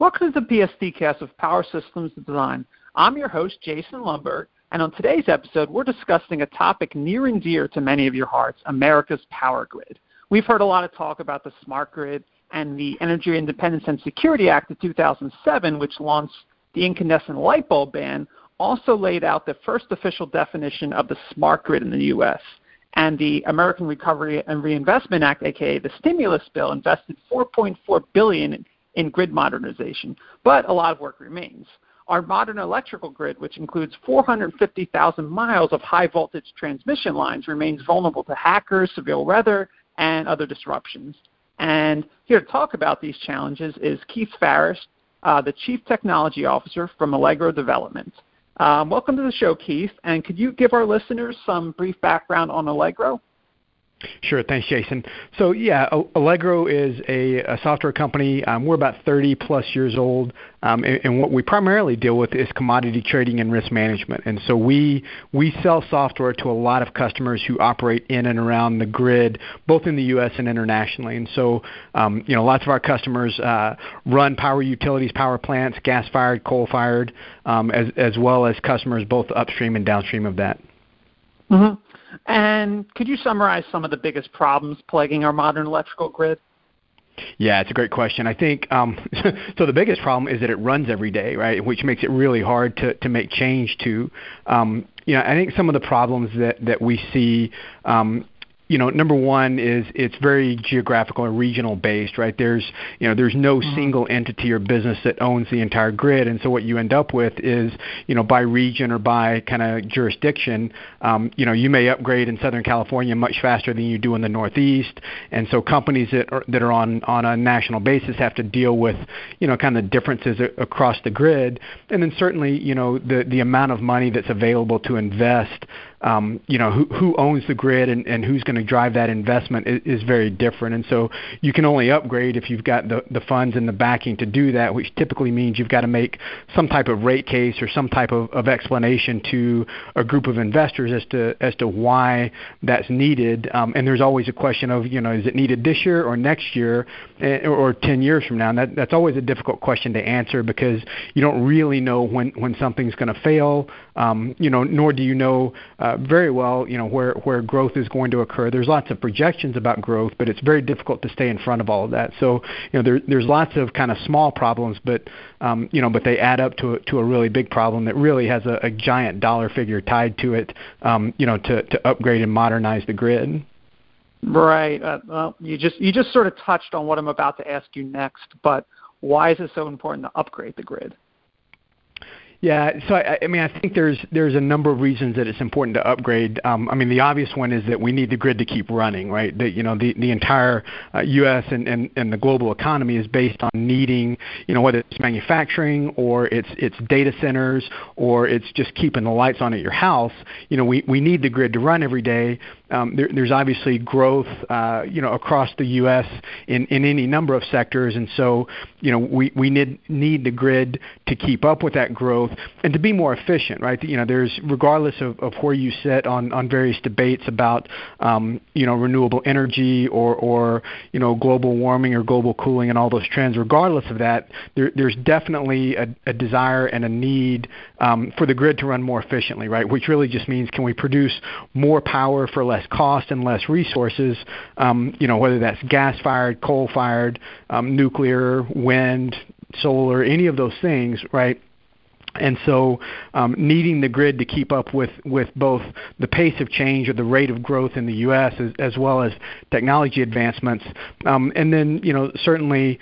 Welcome to the PSDCast of Power Systems Design. I'm your host, Jason Lumber, and on today's episode, we're discussing a topic near and dear to many of your hearts, America's power grid. We've heard a lot of talk about the smart grid and the Energy Independence and Security Act of 2007, which launched the incandescent light bulb ban, also laid out the first official definition of the smart grid in the U.S., and the American Recovery and Reinvestment Act, aka the stimulus bill, invested $4.4 billion in grid modernization, but a lot of work remains. Our modern electrical grid, which includes 450,000 miles of high-voltage transmission lines, remains vulnerable to hackers, severe weather, and other disruptions. And here to talk about these challenges is Keith Farris, the Chief Technology Officer from Allegro Development. Welcome to the show, Keith, and could you give our listeners some brief background on Allegro? Sure. Thanks, Jason. So, Allegro is a software company. We're about 30-plus years old, and what we primarily deal with is commodity trading and risk management. And so we sell software to a lot of customers who operate in and around the grid, both in the U.S. and internationally. And so, lots of our customers run power utilities, power plants, gas-fired, coal-fired, as well as customers both upstream and downstream of that. Mm-hmm. And could you summarize some of the biggest problems plaguing our modern electrical grid? Yeah, it's a great question. I think so the biggest problem is that it runs every day, right, which makes it really hard to make change to. I think some of the problems that we see number one is it's very geographical and regional based, right? There's no single entity or business that owns the entire grid, and so what you end up with is, by region or by kind of jurisdiction, you may upgrade in Southern California much faster than you do in the Northeast, and so companies that are on a national basis have to deal with, kind of the differences across the grid, and then certainly, the amount of money that's available to invest. Who owns the grid and who's going to drive that investment is very different. And so you can only upgrade if you've got the funds and the backing to do that, which typically means you've got to make some type of rate case or some type of explanation to a group of investors as to why that's needed. And there's always a question of, is it needed this year or next year or 10 years from now? And that's always a difficult question to answer because you don't really know when something's going to fail, nor do you know very well, where growth is going to occur. There's lots of projections about growth, but it's very difficult to stay in front of all of that. So, there's lots of kind of small problems, but but they add up to a really big problem that really has a giant dollar figure tied to it, to upgrade and modernize the grid. Right. Well, you just sort of touched on what I'm about to ask you next, but why is it so important to upgrade the grid? Yeah, so I think there's a number of reasons that it's important to upgrade. The obvious one is that we need the grid to keep running, right? That the entire U.S. and the global economy is based on needing, whether it's manufacturing or it's data centers or it's just keeping the lights on at your house. We need the grid to run every day. There's obviously growth, across the U.S. in any number of sectors, and so we need the grid to keep up with that growth. And to be more efficient, right? There's regardless of where you sit on various debates about renewable energy or global warming or global cooling and all those trends. Regardless of that, there's definitely a desire and a need for the grid to run more efficiently, right? Which really just means can we produce more power for less cost and less resources? Whether that's gas-fired, coal-fired, nuclear, wind, solar, any of those things, right? And so needing the grid to keep up with both the pace of change or the rate of growth in the U.S. as well as technology advancements. And then, certainly,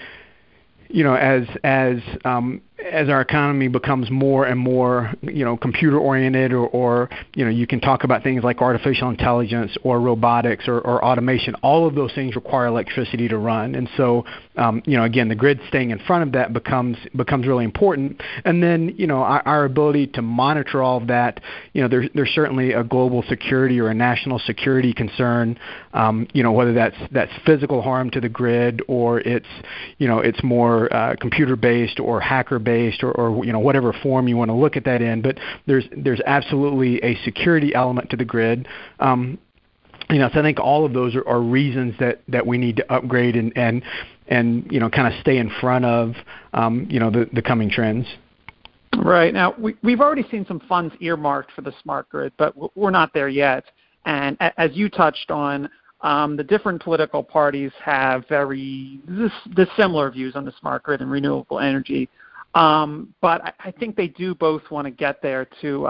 as our economy becomes more and more, computer-oriented or you can talk about things like artificial intelligence or robotics or automation. All of those things require electricity to run. And so, again, the grid staying in front of that becomes really important. And then, our ability to monitor all of that, there's certainly a global security or a national security concern, whether that's physical harm to the grid or it's more computer-based or hacker-based or whatever form you want to look at that in, but there's absolutely a security element to the grid. You know, so I think all of those are reasons that we need to upgrade and you know, kind of stay in front of you know, the coming trends. Right. Now, we've already seen some funds earmarked for the smart grid, but we're not there yet. And as you touched on, the different political parties have very dissimilar views on the smart grid and renewable energy. But I think they do both want to get there to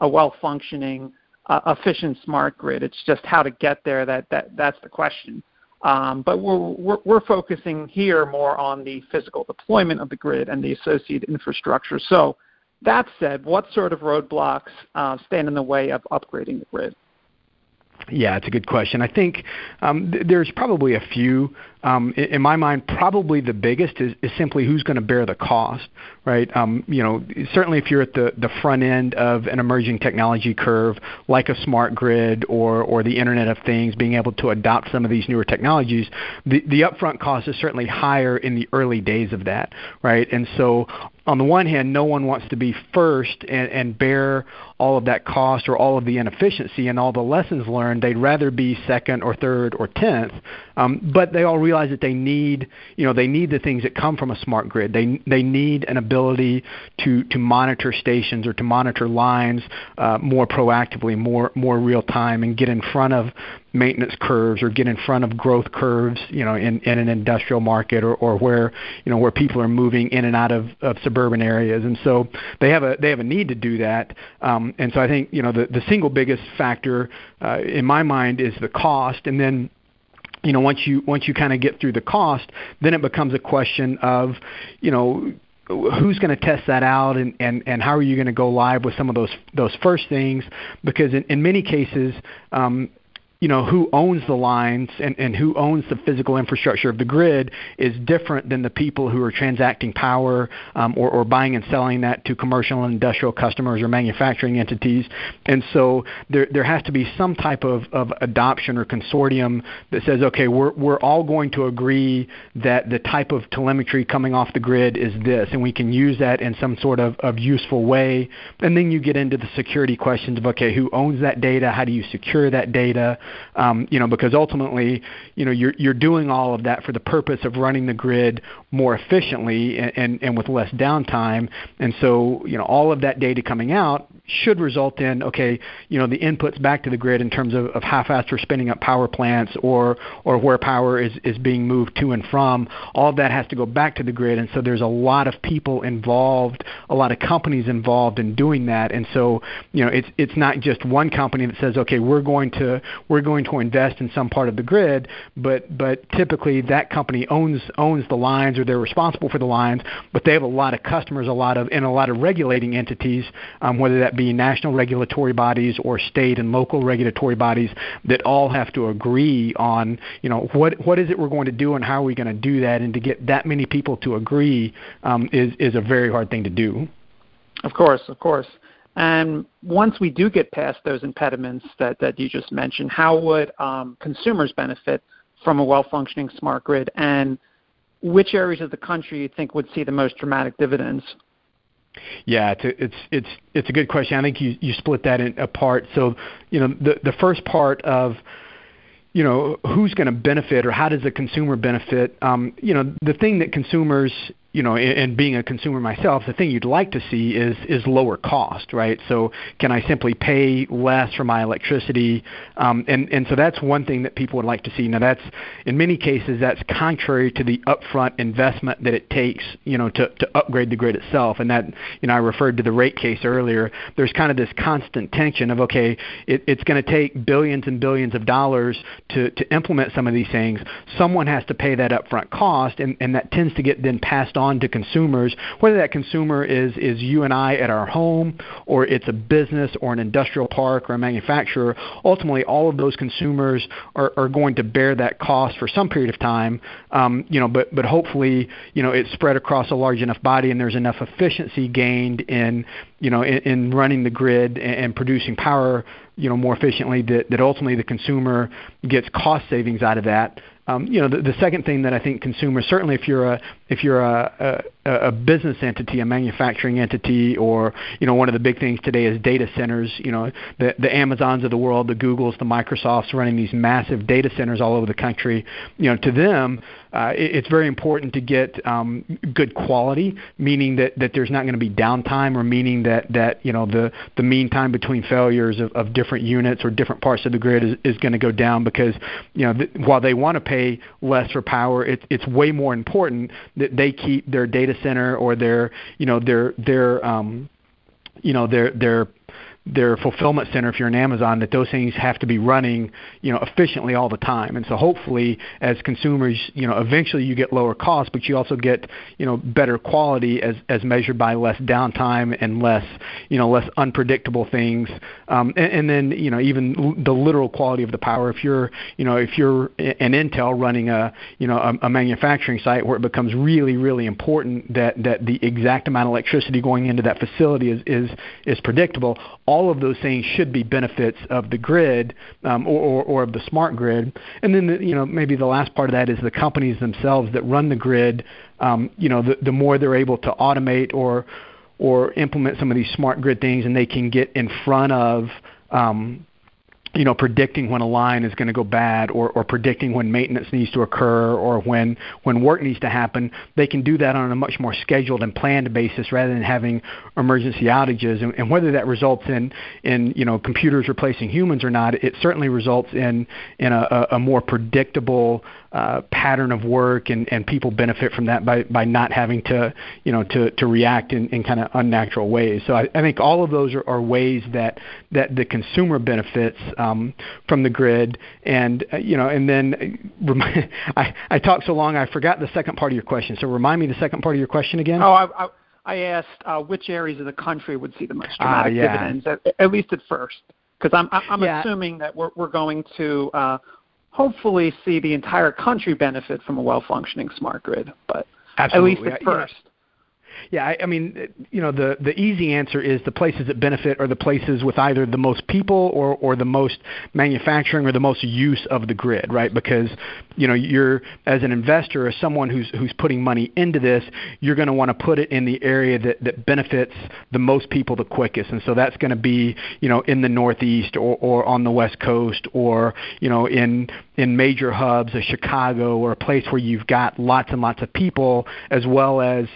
a well-functioning, efficient smart grid. It's just how to get there that's the question. But we're focusing here more on the physical deployment of the grid and the associated infrastructure. So that said, what sort of roadblocks stand in the way of upgrading the grid? Yeah, it's a good question. I think there's probably a few. In my mind, probably the biggest is simply who's going to bear the cost, right? You know, certainly if you're at the front end of an emerging technology curve, like a smart grid or the Internet of Things, being able to adopt some of these newer technologies, the upfront cost is certainly higher in the early days of that, right? And so on the one hand, no one wants to be first and bear all of that cost or all of the inefficiency and all the lessons learned. They'd rather be second or third or 10th, but they all realize that they need the things that come from a smart grid. They need an ability to monitor stations or to monitor lines more proactively, more real time, and get in front of maintenance curves or get in front of growth curves, you know, in an industrial market or where, you know, where people are moving in and out of suburban areas. And so they have a need to do that. And so I think, you know, the single biggest factor in my mind is the cost. And then, you know, once you kind of get through the cost, then it becomes a question of, you know, who's going to test that out and how are you going to go live with some of those first things? Because in many cases, you know, who owns the lines and who owns the physical infrastructure of the grid is different than the people who are transacting power or buying and selling that to commercial and industrial customers or manufacturing entities. And so there has to be some type of adoption or consortium that says, okay, we're all going to agree that the type of telemetry coming off the grid is this, and we can use that in some sort of useful way. And then you get into the security questions of, okay, who owns that data? How do you secure that data? You know, because ultimately, you know, you're doing all of that for the purpose of running the grid more efficiently and with less downtime. And so, you know, all of that data coming out should result in, okay, you know, the inputs back to the grid in terms of how fast we're spinning up power plants or where power is being moved to and from. All of that has to go back to the grid. And so there's a lot of people involved, a lot of companies involved in doing that. And so, you know, it's not just one company that says, okay, we're going to invest in some part of the grid, but typically that company owns the lines or they're responsible for the lines, but they have a lot of customers, a lot of regulating entities, whether that be national regulatory bodies or state and local regulatory bodies that all have to agree on, you know, what is it we're going to do and how are we going to do that, and to get that many people to agree is a very hard thing to do. Of course. And once we do get past those impediments that you just mentioned, how would consumers benefit from a well-functioning smart grid, and which areas of the country you think would see the most dramatic dividends? Yeah, it's a good question. I think you split that apart. So, you know, the first part of, you know, who's going to benefit or how does the consumer benefit? You know, the thing that consumers, you know, and being a consumer myself, the thing you'd like to see is lower cost, right? So can I simply pay less for my electricity? And so that's one thing that people would like to see. Now that's, in many cases, that's contrary to the upfront investment that it takes, you know, to upgrade the grid itself. And that, you know, I referred to the rate case earlier. There's kind of this constant tension of, okay, it's going to take billions and billions of dollars to implement some of these things. Someone has to pay that upfront cost, and that tends to get then passed on to consumers, whether that consumer is you and I at our home, or it's a business or an industrial park or a manufacturer. Ultimately, all of those consumers are going to bear that cost for some period of time, you know, but hopefully, you know, it's spread across a large enough body and there's enough efficiency gained in, you know, in running the grid and producing power, you know, more efficiently, that ultimately the consumer gets cost savings out of that. You know, the second thing that I think consumers, certainly if you're a if you're a business entity, a manufacturing entity, or, you know, one of the big things today is data centers. You know, the Amazons of the world, the Googles, the Microsofts running these massive data centers all over the country. You know, to them, it's very important to get good quality, meaning that there's not going to be downtime, or meaning that you know, the mean time between failures of different units or different parts of the grid is going to go down, because, you know, while they want to pay less for power, it's way more important that they keep their data center or their fulfillment center, if you're in Amazon, that those things have to be running, you know, efficiently all the time. And so hopefully as consumers, you know, eventually you get lower costs, but you also get, you know, better quality as measured by less downtime and less, you know, less unpredictable things. And then, you know, even the literal quality of the power, if you're an Intel running a manufacturing site, where it becomes really, really important that the exact amount of electricity going into that facility is predictable. All of those things should be benefits of the grid, or of the smart grid. And then, you know, maybe the last part of that is the companies themselves that run the grid. You know, the more they're able to automate or implement some of these smart grid things, and they can get in front of you know, predicting when a line is going to go bad, or predicting when maintenance needs to occur, or when work needs to happen, they can do that on a much more scheduled and planned basis rather than having emergency outages. And whether that results in you know, computers replacing humans or not, it certainly results in a more predictable pattern of work, and people benefit from that by not having to, you know, to react in kind of unnatural ways. So I think all of those are ways that the consumer benefits from the grid. And you know, and then I talked so long I forgot the second part of your question. So remind me the second part of your question again. Oh, I asked which areas of the country would see the most dramatic dividends, at least at first, because I'm assuming that we're going to hopefully see the entire country benefit from a well-functioning smart grid, but absolutely, at least at first. Yeah, I mean, you know, the easy answer is the places that benefit are the places with either the most people or the most manufacturing or the most use of the grid, right? Because, you know, you're, as an investor or someone who's putting money into this, you're going to want to put it in the area that benefits the most people the quickest. And so that's going to be, you know, in the Northeast or on the West Coast, or, you know, in major hubs, a Chicago, or a place where you've got lots and lots of people, as well as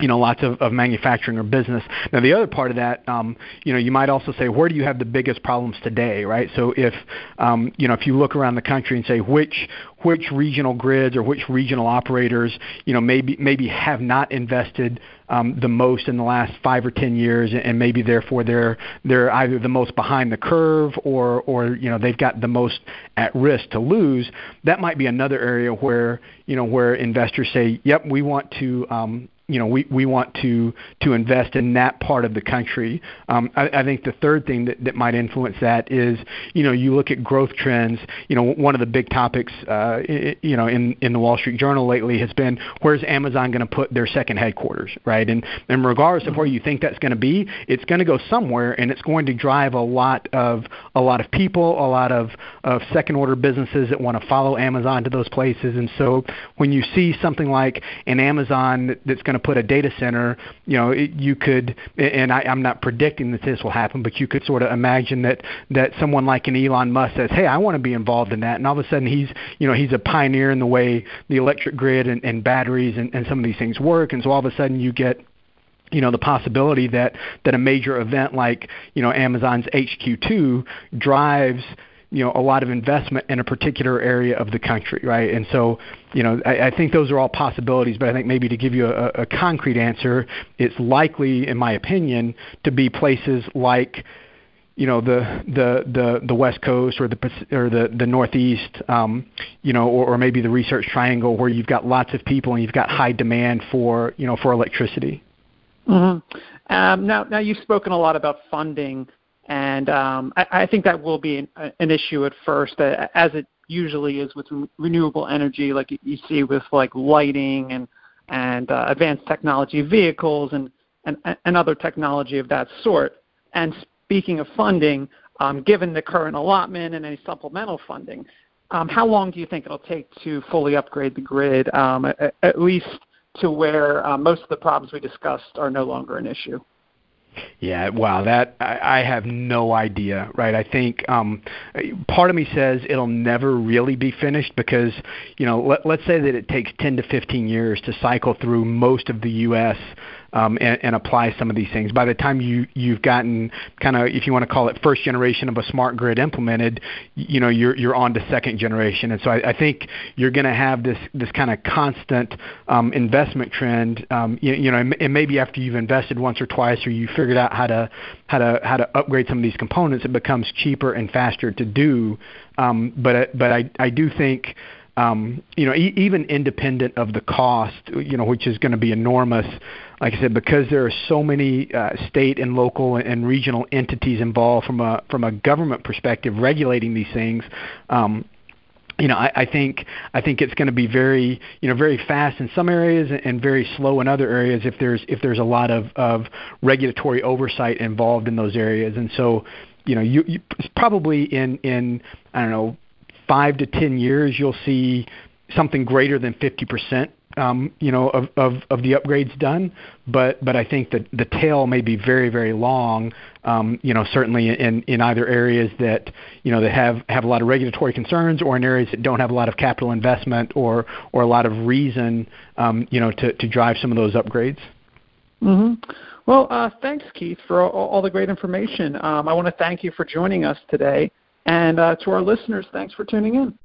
you know, lots of manufacturing or business. Now, the other part of that, you know, you might also say, where do you have the biggest problems today, right? So if, you know, if you look around the country and say which regional grids or which regional operators, you know, maybe have not invested the most in the last 5 or 10 years, and maybe therefore they're either the most behind the curve or you know, they've got the most at risk to lose. That might be another area where, you know, where investors say, yep, we want to you know, we want to invest in that part of the country. I think the third thing that might influence that is, you know, you look at growth trends. You know, one of the big topics, you know, in the Wall Street Journal lately has been, where's Amazon going to put their second headquarters, right? And regardless of where you think that's going to be, it's going to go somewhere, and it's going to drive a lot of people, a lot of second order businesses that want to follow Amazon to those places. And so when you see something like an Amazon that's going to put a data center, you know, you could, and I'm not predicting that this will happen, but you could sort of imagine that someone like an Elon Musk says, hey, I want to be involved in that, and all of a sudden he's a pioneer in the way the electric grid and batteries and some of these things work, and so all of a sudden you get, you know, the possibility that a major event like, you know, Amazon's HQ2 drives, you know, a lot of investment in a particular area of the country, right? And so, you know, I think those are all possibilities, but I think maybe to give you a concrete answer, it's likely, in my opinion, to be places like, you know, the West Coast or the Northeast, you know, or maybe the Research Triangle, where you've got lots of people and you've got high demand for, you know, for electricity. Mm-hmm. Now you've spoken a lot about funding. And I think that will be an issue at first, as it usually is with renewable energy, like you see with like lighting and advanced technology vehicles and other technology of that sort. And speaking of funding, given the current allotment and any supplemental funding, How long do you think it'll take to fully upgrade the grid, at least to where most of the problems we discussed are no longer an issue? Yeah, wow, that I have no idea, right? I think part of me says it'll never really be finished because, you know, let's say that it takes 10 to 15 years to cycle through most of the U.S. And apply some of these things. By the time you've gotten kind of, if you want to call it, first generation of a smart grid implemented, you know, you're on to second generation. And so I think you're going to have this kind of constant investment trend. And maybe after you've invested once or twice, or you figured out how to upgrade some of these components, it becomes cheaper and faster to do. But I do think. Even independent of the cost, you know, which is going to be enormous, like I said, because there are so many state and local and regional entities involved from a government perspective regulating these things. I think it's going to be very, you know, very fast in some areas and very slow in other areas if there's a lot of regulatory oversight involved in those areas. And so, you know, you probably in I don't know, 5 to 10 years, you'll see something greater than 50%, of the upgrades done. But I think that the tail may be very, very long, certainly in either areas that, you know, that have a lot of regulatory concerns, or in areas that don't have a lot of capital investment or a lot of reason, to drive some of those upgrades. Mm-hmm. Well, thanks, Keith, for all the great information. I want to thank you for joining us today. And to our listeners, thanks for tuning in.